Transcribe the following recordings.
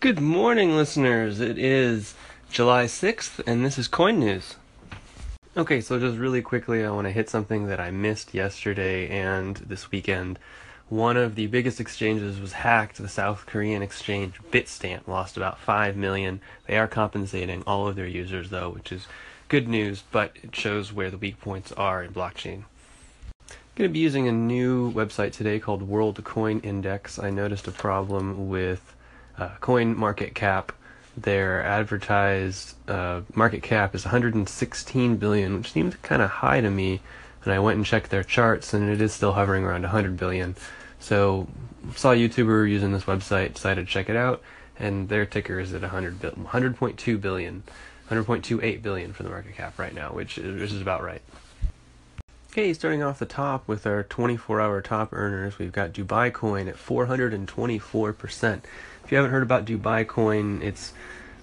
Good morning, listeners. It is July 6th, and this is Coin News. Okay, so just really quickly, I want to hit something that I missed yesterday and this weekend. One of the biggest exchanges was hacked. The South Korean exchange Bitstamp lost about $5 million. They are compensating all of their users, though, which is good news, but it shows where the weak points are in blockchain. I'm going to be using a new website today called World Coin Index. I noticed a problem with CoinMarketCap. Their advertised market cap is 116 billion, which seemed kind of high to me. And I went and checked their charts, and it is still hovering around 100 billion. So saw a YouTuber using this website, decided to check it out, and their ticker is at 100.28 billion for the market cap right now, which is about right. Okay, starting off the top with our 24-hour top earners, we've got Dubai Coin at 424%. If you haven't heard about Dubai Coin, it's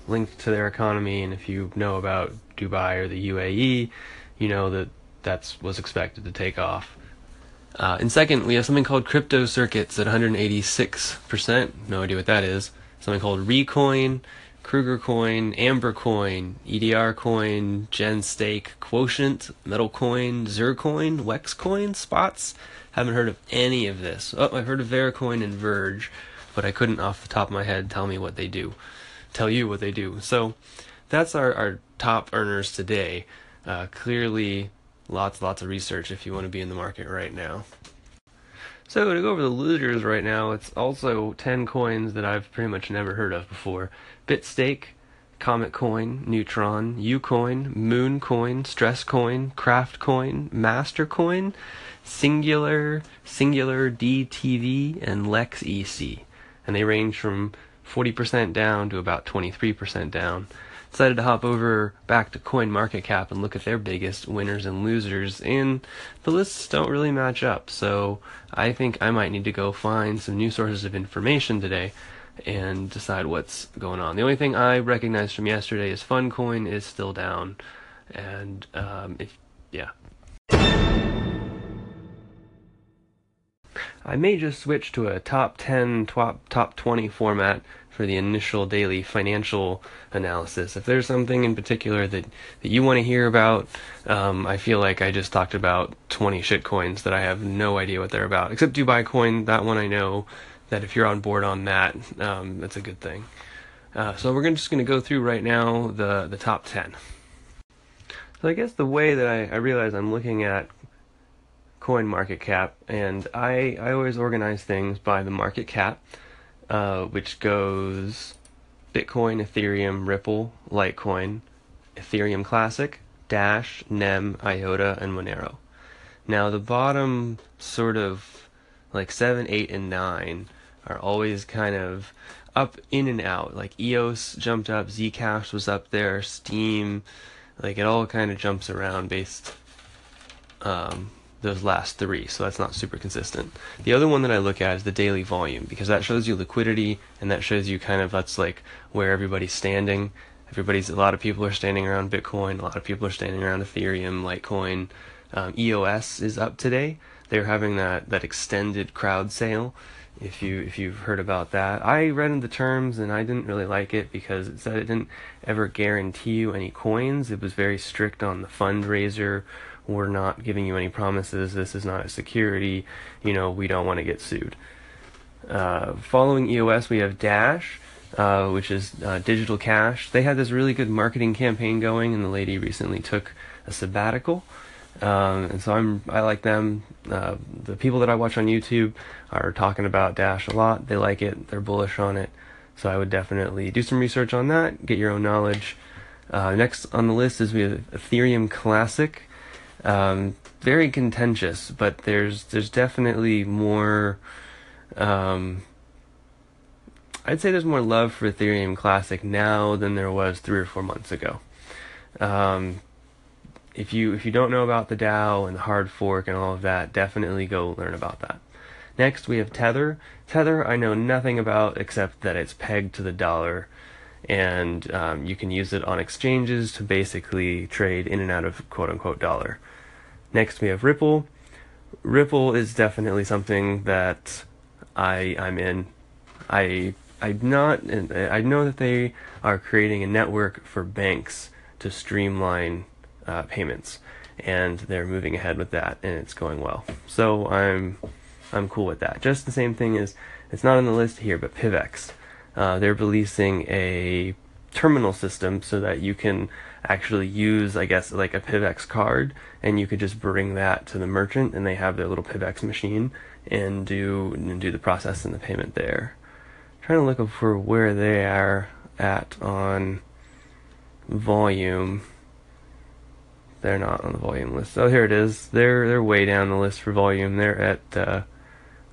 linked to their economy, and if you know about Dubai or the UAE, you know that was expected to take off. And second, we have something called Crypto Circuits at 186%. No idea what that is. Something called Recoin, Kruger Coin, Amber Coin, EDR Coin, Gen Stake, Quotient, Metal Coin, Zercoin, Wex Coin, Spots. Haven't heard of any of this. Oh, I've heard of Vercoin and Verge, but I couldn't off the top of my head tell you what they do. So that's our top earners today. Clearly, lots of research if you want to be in the market right now. So to go over the losers right now, it's also 10 coins that I've pretty much never heard of before. BitStake, Comet Coin, Neutron, Ucoin, Moon Coin, Stress Coin, Craft Coin, Master Coin, Singular DTV, and Lex EC. And they range from 40% down to about 23% down. Decided to hop over back to CoinMarketCap and look at their biggest winners and losers, and the lists don't really match up, so I think I might need to go find some new sources of information today and decide what's going on. The only thing I recognized from yesterday is Funcoin is still down, and I may just switch to a top 10, top 20 format for the initial daily financial analysis. If there's something in particular that you want to hear about, I feel like I just talked about 20 shitcoins that I have no idea what they're about. Except Dubai Coin, that one I know that if you're on board on that, that's a good thing. So we're just going to go through right now the top 10. So I guess the way that I realize I'm looking at CoinMarketCap, and I always organize things by the market cap, which goes Bitcoin, Ethereum, Ripple, Litecoin, Ethereum Classic, Dash, NEM, IOTA, and Monero. Now the bottom sort of like 7, 8, and 9 are always kind of up in and out. Like EOS jumped up, Zcash was up there, Steem, like it all kind of jumps around based those last three, so that's not super consistent. The other one that I look at is the daily volume, because that shows you liquidity, and that shows you kind of, that's like where everybody's standing. A lot of people are standing around Bitcoin, a lot of people are standing around Ethereum, Litecoin. EOS is up today. They're having that extended crowd sale, if you've heard about that. I read in the terms, and I didn't really like it, because it said it didn't ever guarantee you any coins. It was very strict on the fundraiser. We're not giving you any promises, this is not a security, we don't want to get sued. Following EOS, we have Dash, which is digital cash. They had this really good marketing campaign going, and the lady recently took a sabbatical. And so I like them. The people that I watch on YouTube are talking about Dash a lot. They like it, they're bullish on it. So I would definitely do some research on that, get your own knowledge. Next on the list is we have Ethereum Classic. Very contentious, but there's definitely more, I'd say there's more love for Ethereum Classic now than there was 3 or 4 months ago. If you don't know about the DAO and the hard fork and all of that, definitely go learn about that. Next we have Tether. Tether I know nothing about except that it's pegged to the dollar, and you can use it on exchanges to basically trade in and out of quote-unquote dollar. Next we have Ripple. Ripple is definitely something that I'm in. I I know that they are creating a network for banks to streamline payments, and they're moving ahead with that, and it's going well. So I'm cool with that. Just the same thing as, it's not on the list here, but PIVX. They're releasing a terminal system so that you can actually use, I guess, like a PIVX card, and you could just bring that to the merchant, and they have their little PIVX machine and do the process and the payment there. I'm trying to look up for where they are at on volume. They're not on the volume list. Oh, here it is. They're way down the list for volume. They're at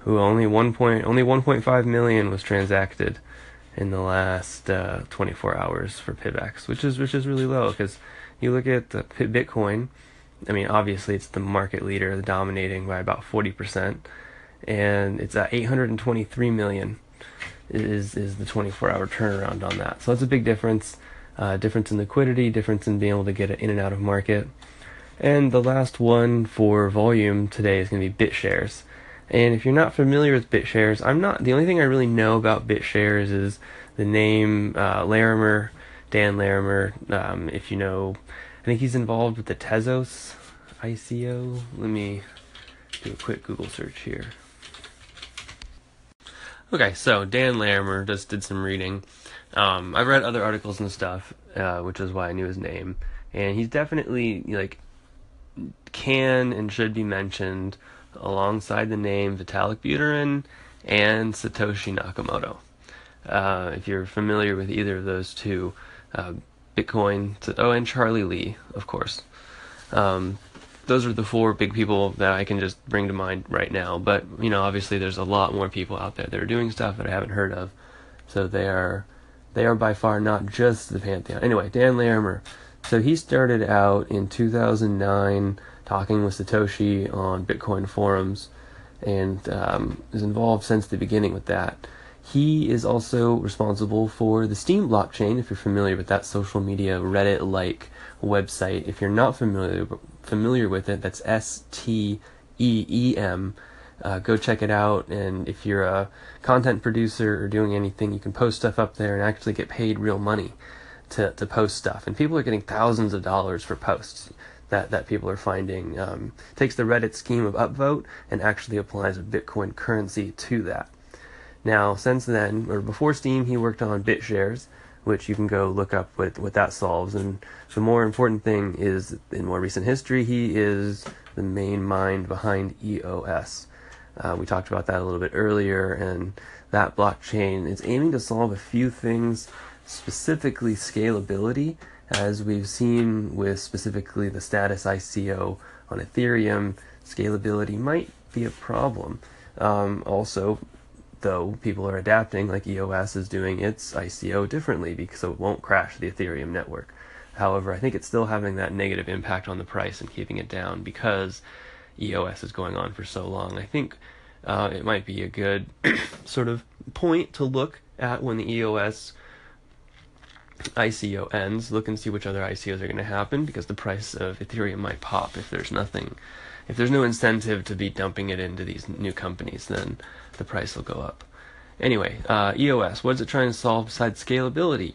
only 1.5 million was transacted in the last 24 hours for PIVX, which is really low, because you look at the Bitcoin. I mean, obviously it's the market leader, dominating by about 40%, and it's at 823 million is the 24-hour turnaround on that. So that's a big difference. Difference in liquidity, difference in being able to get it in and out of market. And the last one for volume today is going to be BitShares. And if you're not familiar with BitShares, I'm not. The only thing I really know about BitShares is the name Larimer, Dan Larimer. If you know, I think he's involved with the Tezos ICO. Let me do a quick Google search here. Okay, so Dan Larimer, just did some reading. I've read other articles and stuff, which is why I knew his name. And he's definitely, like, can and should be mentioned alongside the name Vitalik Buterin and Satoshi Nakamoto. If you're familiar with either of those two, Bitcoin, and Charlie Lee, of course. Those are the four big people that I can just bring to mind right now. But, you know, obviously there's a lot more people out there that are doing stuff that I haven't heard of. So they are by far not just the pantheon. Anyway, Dan Larimer. So he started out in 2009 talking with Satoshi on Bitcoin forums, and is involved since the beginning with that. He is also responsible for the Steem blockchain, if you're familiar with that social media Reddit-like website. If you're not familiar with it, that's S-T-E-E-M. Go check it out, and if you're a content producer or doing anything, you can post stuff up there and actually get paid real money to post stuff. And people are getting thousands of dollars for posts that people are finding. Takes the Reddit scheme of upvote and actually applies a Bitcoin currency to that. Now, since then, or before Steem, he worked on BitShares, which you can go look up what that solves. And the more important thing is, in more recent history, he is the main mind behind EOS. We talked about that a little bit earlier, and that blockchain is aiming to solve a few things, specifically scalability, as we've seen with specifically the status ICO on Ethereum. Scalability might be a problem. Also, though, people are adapting, like EOS is doing its ICO differently because it won't crash the Ethereum network. However, I think it's still having that negative impact on the price and keeping it down because EOS is going on for so long. I think it might be a good sort of point to look at when the EOS ICO ends. Look and see which other ICOs are going to happen, because the price of Ethereum might pop if there's nothing. If there's no incentive to be dumping it into these new companies, then the price will go up. Anyway, EOS, what is it trying to solve besides scalability?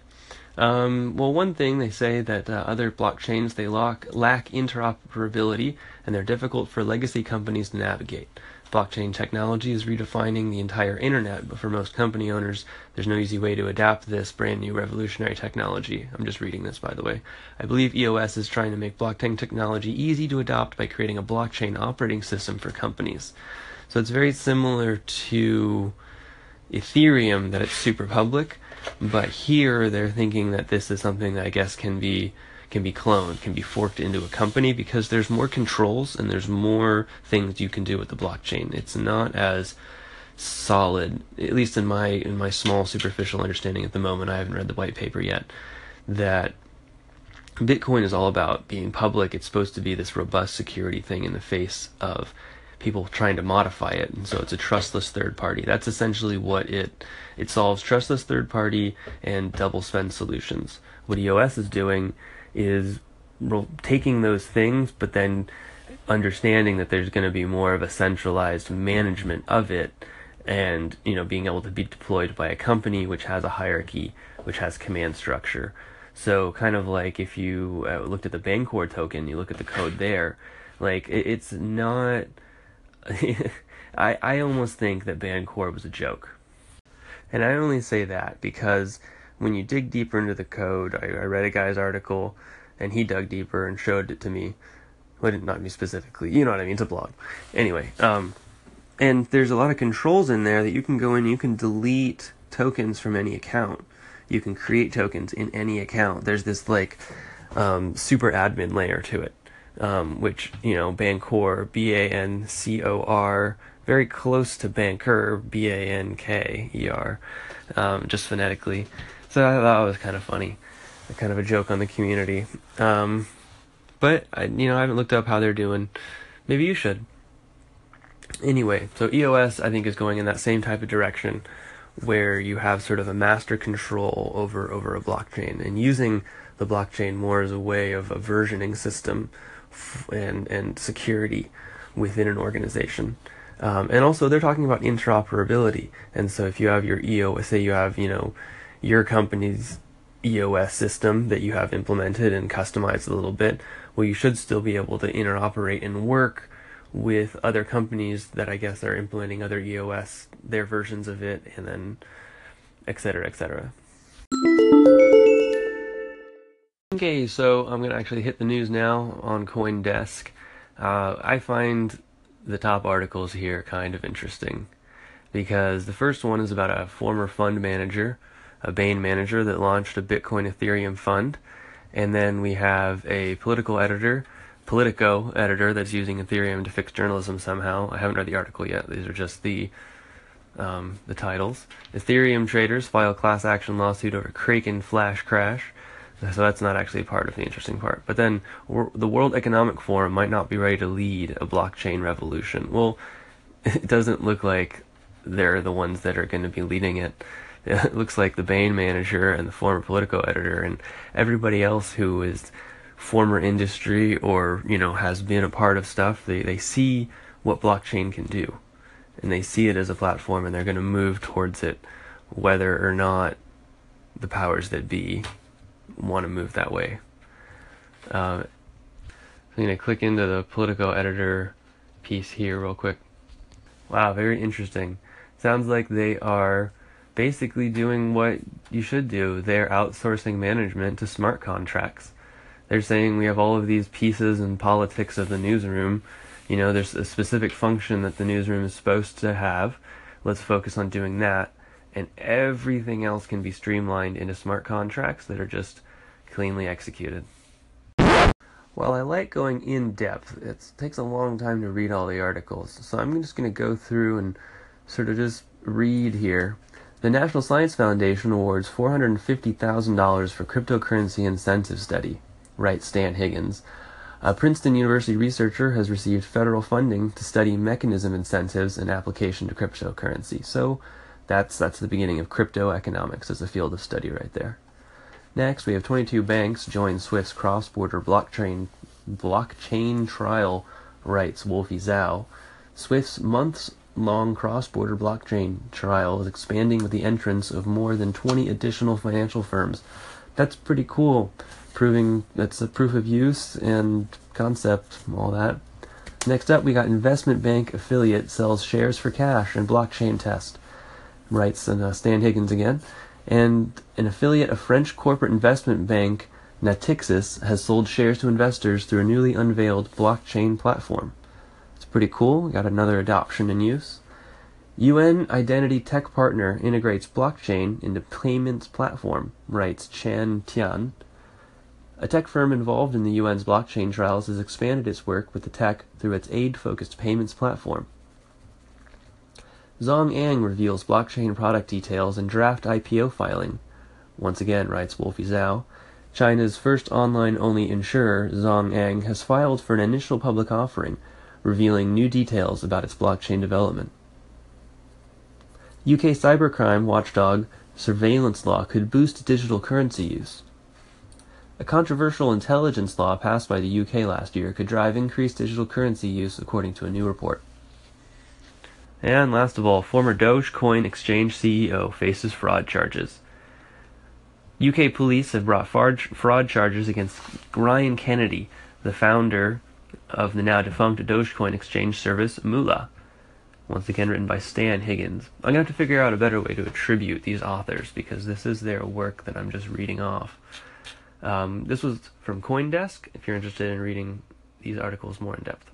Well, one thing they say that other blockchains, they lack interoperability, and they're difficult for legacy companies to navigate. Blockchain technology is redefining the entire internet, but for most company owners, there's no easy way to adapt this brand new revolutionary technology. I'm just reading this, by the way. I believe EOS is trying to make blockchain technology easy to adopt by creating a blockchain operating system for companies. So it's very similar to Ethereum, that it's super public, but here they're thinking that this is something that I guess can be cloned, can be forked into a company, because there's more controls and there's more things you can do with the blockchain. It's not as solid, at least in my small superficial understanding at the moment. I haven't read the white paper yet. That Bitcoin is all about being public. It's supposed to be this robust security thing in the face of people trying to modify it, and so it's a trustless third party. That's essentially what it solves: trustless third party and double spend solutions. What EOS is doing is taking those things, but then understanding that there's going to be more of a centralized management of it, and, you know, being able to be deployed by a company which has a hierarchy, which has command structure. So kind of like if you looked at the Bancor token, you look at the code there, like it's not... I almost think that Bancor was a joke. And I only say that because when you dig deeper into the code, I read a guy's article, and he dug deeper and showed it to me. Well, not me specifically, you know what I mean, it's a blog. Anyway, and there's a lot of controls in there that you can go in, you can delete tokens from any account. You can create tokens in any account. There's this, like, super admin layer to it, which, you know, Bancor, B-A-N-C-O-R, very close to Bancor, B-A-N-K-E-R, just phonetically. So I thought it was kind of funny, kind of a joke on the community. But, I haven't looked up how they're doing. Maybe you should. Anyway, so EOS, I think, is going in that same type of direction, where you have sort of a master control over a blockchain, and using the blockchain more as a way of a versioning system and security within an organization. And also they're talking about interoperability. And so if you have your EOS, say you have, your company's EOS system that you have implemented and customized a little bit, well, you should still be able to interoperate and work with other companies that I guess are implementing other EOS, their versions of it, and then etc. Okay, so I'm going to actually hit the news now on CoinDesk. I find the top articles here kind of interesting, because the first one is about a former fund manager, a Bain manager, that launched a Bitcoin Ethereum fund, and then we have a Politico editor that's using Ethereum to fix journalism somehow. I haven't read the article yet. These are just the titles. Ethereum traders file class action lawsuit over Kraken flash crash. So that's not actually part of the interesting part. But then the World Economic Forum might not be ready to lead a blockchain revolution. Well, it doesn't look like they're the ones that are going to be leading it. It looks like the Bain manager and the former Politico editor and everybody else who is former industry or has been a part of stuff, they see what blockchain can do, and they see it as a platform, and they're going to move towards it whether or not the powers that be want to move that way. I'm going to click into the Politico editor piece here real quick. Wow, very interesting. Sounds like they are basically doing what you should do. They're outsourcing management to smart contracts. They're saying we have all of these pieces and politics of the newsroom. There's a specific function that the newsroom is supposed to have. Let's focus on doing that. And everything else can be streamlined into smart contracts that are just cleanly executed. Well, I like going in depth. It takes a long time to read all the articles. So I'm just going to go through and sort of just read here. The National Science Foundation awards $450,000 for cryptocurrency incentive study. Writes Stan Higgins. A Princeton University researcher has received federal funding to study mechanism incentives and application to cryptocurrency. So that's the beginning of crypto economics as a field of study right there. Next, we have 22 banks join SWIFT's cross-border blockchain trial, writes Wolfie Zhao. SWIFT's months-long cross-border blockchain trial is expanding with the entrance of more than 20 additional financial firms. That's pretty cool. Proving that's a proof of use and concept, all that. Next up, we got investment bank affiliate sells shares for cash and blockchain test, writes Stan Higgins again. And an affiliate of French corporate investment bank Natixis has sold shares to investors through a newly unveiled blockchain platform. It's pretty cool. We got another adoption and use. UN Identity Tech Partner integrates blockchain into payments platform, writes Chan Tian. A tech firm involved in the UN's blockchain trials has expanded its work with the tech through its aid-focused payments platform. Zongang reveals blockchain product details and draft IPO filing. Once again, writes Wolfie Zhao, China's first online-only insurer, Zongang, has filed for an initial public offering, revealing new details about its blockchain development. UK cybercrime watchdog surveillance law could boost digital currency use. A controversial intelligence law passed by the UK last year could drive increased digital currency use, according to a new report. And last of all, former Dogecoin exchange CEO faces fraud charges. UK police have brought fraud charges against Ryan Kennedy, the founder of the now defunct Dogecoin exchange service, Moolah. Once again written by Stan Higgins. I'm going to have to figure out a better way to attribute these authors, because this is their work that I'm just reading off. This was from CoinDesk, if you're interested in reading these articles more in depth.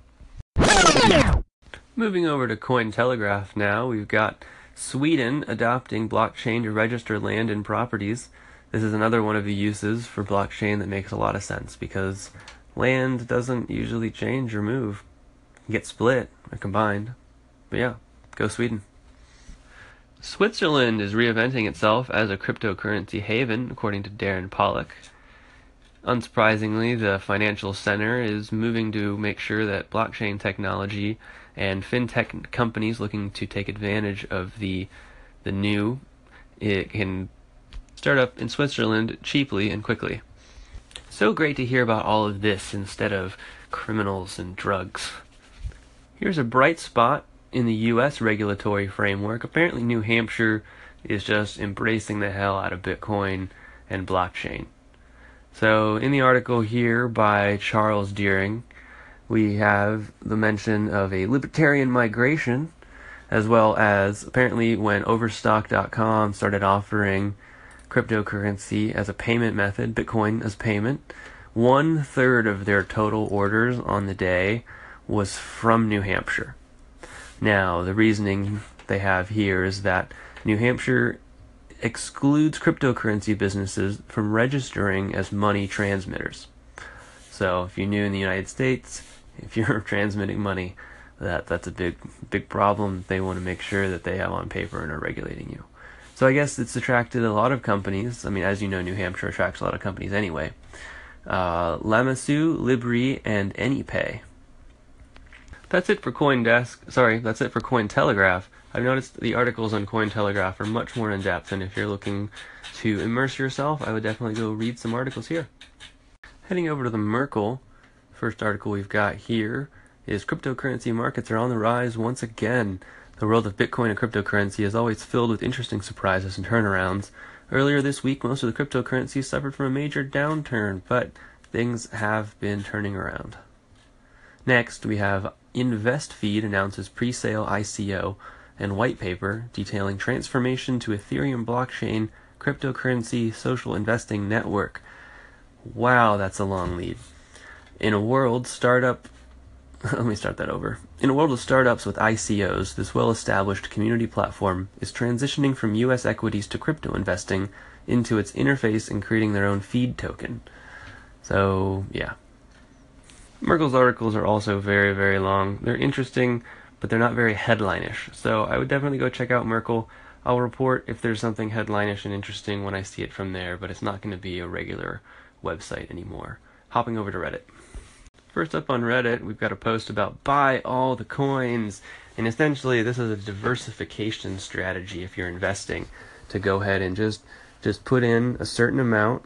Moving over to Cointelegraph now, we've got Sweden adopting blockchain to register land and properties. This is another one of the uses for blockchain that makes a lot of sense, because land doesn't usually change or move. You get split or combined. But yeah, go Sweden. Switzerland is reinventing itself as a cryptocurrency haven, according to Darren Pollock. Unsurprisingly, the financial center is moving to make sure that blockchain technology and fintech companies looking to take advantage of the new, it can start up in Switzerland cheaply and quickly. So great to hear about all of this instead of criminals and drugs. Here's a bright spot in the U.S. regulatory framework. Apparently New Hampshire is just embracing the hell out of Bitcoin and blockchain. So in the article here by Charles Deering, we have the mention of a libertarian migration, as well as apparently when Overstock.com started offering cryptocurrency as a payment method, Bitcoin as payment, 1/3 of their total orders on the day was from New Hampshire. Now, the reasoning they have here is that New Hampshire excludes cryptocurrency businesses from registering as money transmitters. So if you're new in the United States, if you're transmitting money, that's a big problem. They want to make sure that they have on paper and are regulating you. So I guess it's attracted a lot of companies. I mean, as you know, New Hampshire attracts a lot of companies anyway. Lamassu, Libri, and AnyPay. That's it for CoinDesk. Sorry, that's it for Cointelegraph. I've noticed the articles on Cointelegraph are much more in depth, and if you're looking to immerse yourself, I would definitely go read some articles here. Heading over to the Merkle, first article we've got here is cryptocurrency markets are on the rise once again. The world of Bitcoin and cryptocurrency is always filled with interesting surprises and turnarounds. Earlier this week, most of the cryptocurrencies suffered from a major downturn, but things have been turning around. Next, we have InvestFeed announces pre-sale ICO and white paper detailing transformation to Ethereum blockchain cryptocurrency social investing network. Wow, that's a long lead. In a world of startups with ICOs, this well-established community platform is transitioning from U.S. equities to crypto investing into its interface and creating their own feed token. So, yeah. Merkle's articles are also very, very long. They're interesting, but they're not very headline-ish. So I would definitely go check out Merkle. I'll report if there's something headline-ish and interesting when I see it from there, but it's not going to be a regular website anymore. Hopping over to Reddit. First up on Reddit, we've got a post about buy all the coins. And essentially, this is a diversification strategy if you're investing, to go ahead and just put in a certain amount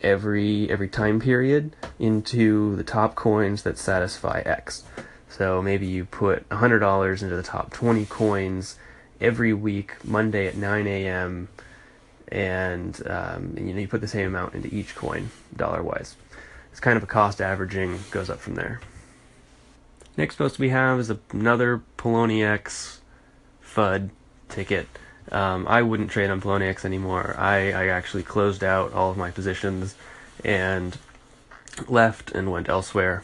every time period into the top coins that satisfy X. So maybe you put $100 into the top 20 coins every week, Monday at 9 a.m., and you put the same amount into each coin, dollar-wise. It's kind of a cost averaging, goes up from there. Next post we have is another Poloniex FUD ticket. I wouldn't trade on Poloniex anymore. I actually closed out all of my positions and left and went elsewhere.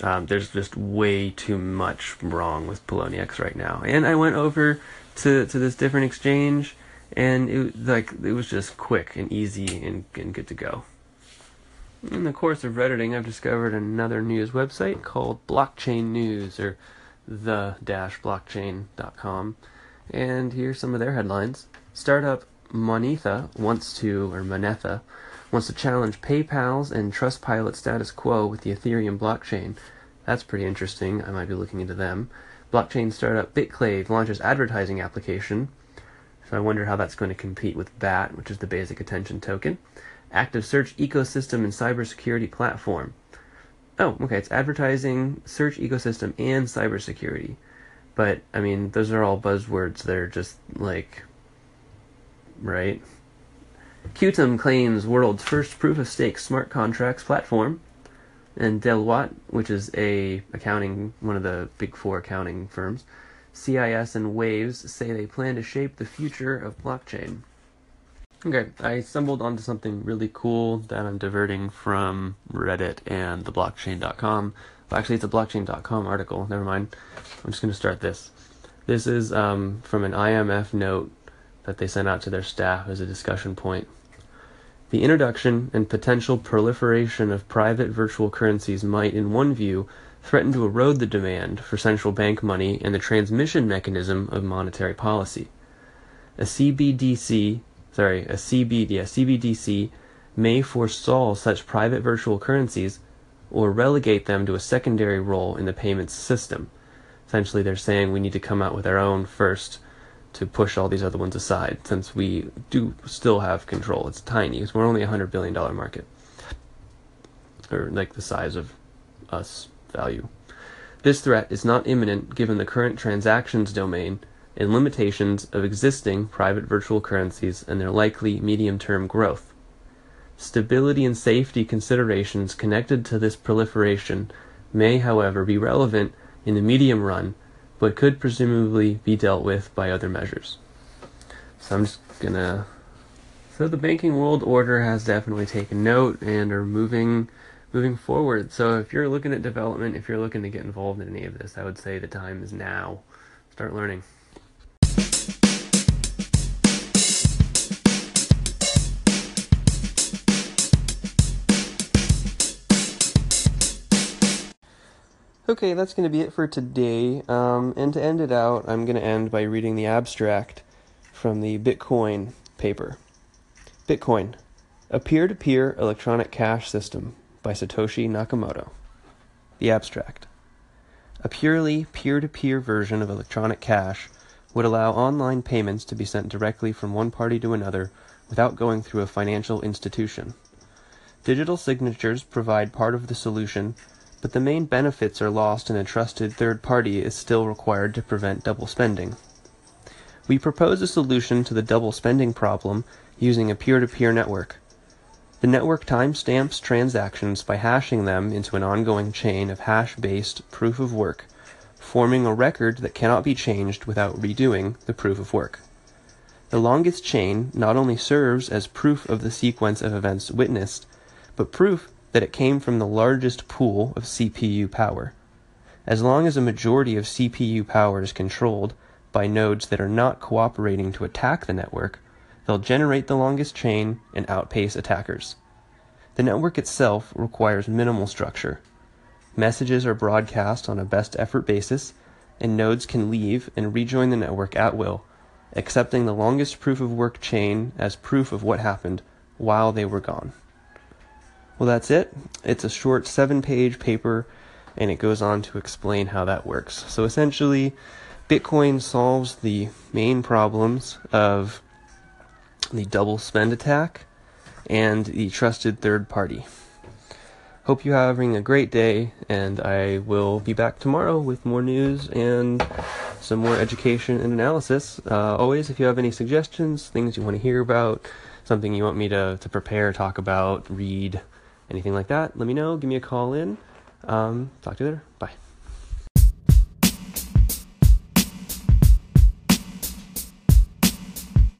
There's just way too much wrong with Poloniex right now. And I went over to this different exchange, and it was just quick and easy and good to go. In the course of Redditing, I've discovered another news website called Blockchain News, or the-blockchain.com. And here's some of their headlines. Startup Monetha wants to challenge PayPal's and Trustpilot's status quo with the Ethereum blockchain. That's pretty interesting. I might be looking into them. Blockchain startup Bitclave launches advertising application. So I wonder how that's going to compete with BAT, which is the basic attention token. Active Search Ecosystem and Cybersecurity Platform. Oh, okay, it's advertising, search ecosystem, and cybersecurity. But, I mean, those are all buzzwords. They're just, like, right? Qtum claims world's first proof-of-stake smart contracts platform. And Deloitte, which is a accounting, one of the big four accounting firms, CIS and Waves say they plan to shape the future of blockchain. Okay, I stumbled onto something really cool that I'm diverting from Reddit and the blockchain.com. Well, actually, it's a blockchain.com article. Never mind. I'm just going to start this. This is from an IMF note that they sent out to their staff as a discussion point. The introduction and potential proliferation of private virtual currencies might, in one view, threaten to erode the demand for central bank money and the transmission mechanism of monetary policy. A CBDC may forestall such private virtual currencies or relegate them to a secondary role in the payments system. Essentially, they're saying we need to come out with our own first to push all these other ones aside, since we do still have control. It's tiny. We're only a $100 billion market, or like the size of us value. This threat is not imminent given the current transactions domain and limitations of existing private virtual currencies and their likely medium-term growth. Stability and safety considerations connected to this proliferation may, however, be relevant in the medium run, but could presumably be dealt with by other measures. So I'm just gonna... So the banking world order has definitely taken note and are moving forward. So if you're looking at development, if you're looking to get involved in any of this, I would say the time is now. Start learning. Okay, that's going to be it for today, and to end it out, I'm going to end by reading the abstract from the Bitcoin paper. Bitcoin, a peer-to-peer electronic cash system by Satoshi Nakamoto. The abstract. A purely peer-to-peer version of electronic cash would allow online payments to be sent directly from one party to another without going through a financial institution. Digital signatures provide part of the solution, but the main benefits are lost and a trusted third party is still required to prevent double spending. We propose a solution to the double spending problem using a peer-to-peer network. The network timestamps transactions by hashing them into an ongoing chain of hash-based proof of work, forming a record that cannot be changed without redoing the proof of work. The longest chain not only serves as proof of the sequence of events witnessed, but proof that it came from the largest pool of CPU power. As long as a majority of CPU power is controlled by nodes that are not cooperating to attack the network, they'll generate the longest chain and outpace attackers. The network itself requires minimal structure. Messages are broadcast on a best effort basis, and nodes can leave and rejoin the network at will, accepting the longest proof of work chain as proof of what happened while they were gone. Well, that's it. It's a short 7-page paper, and it goes on to explain how that works. So essentially, Bitcoin solves the main problems of the double spend attack and the trusted third party. Hope you're having a great day, and I will be back tomorrow with more news and some more education and analysis. Always, if you have any suggestions, things you want to hear about, something you want me to prepare, talk about, read, anything like that, let me know. Give me a call in. Talk to you later. Bye.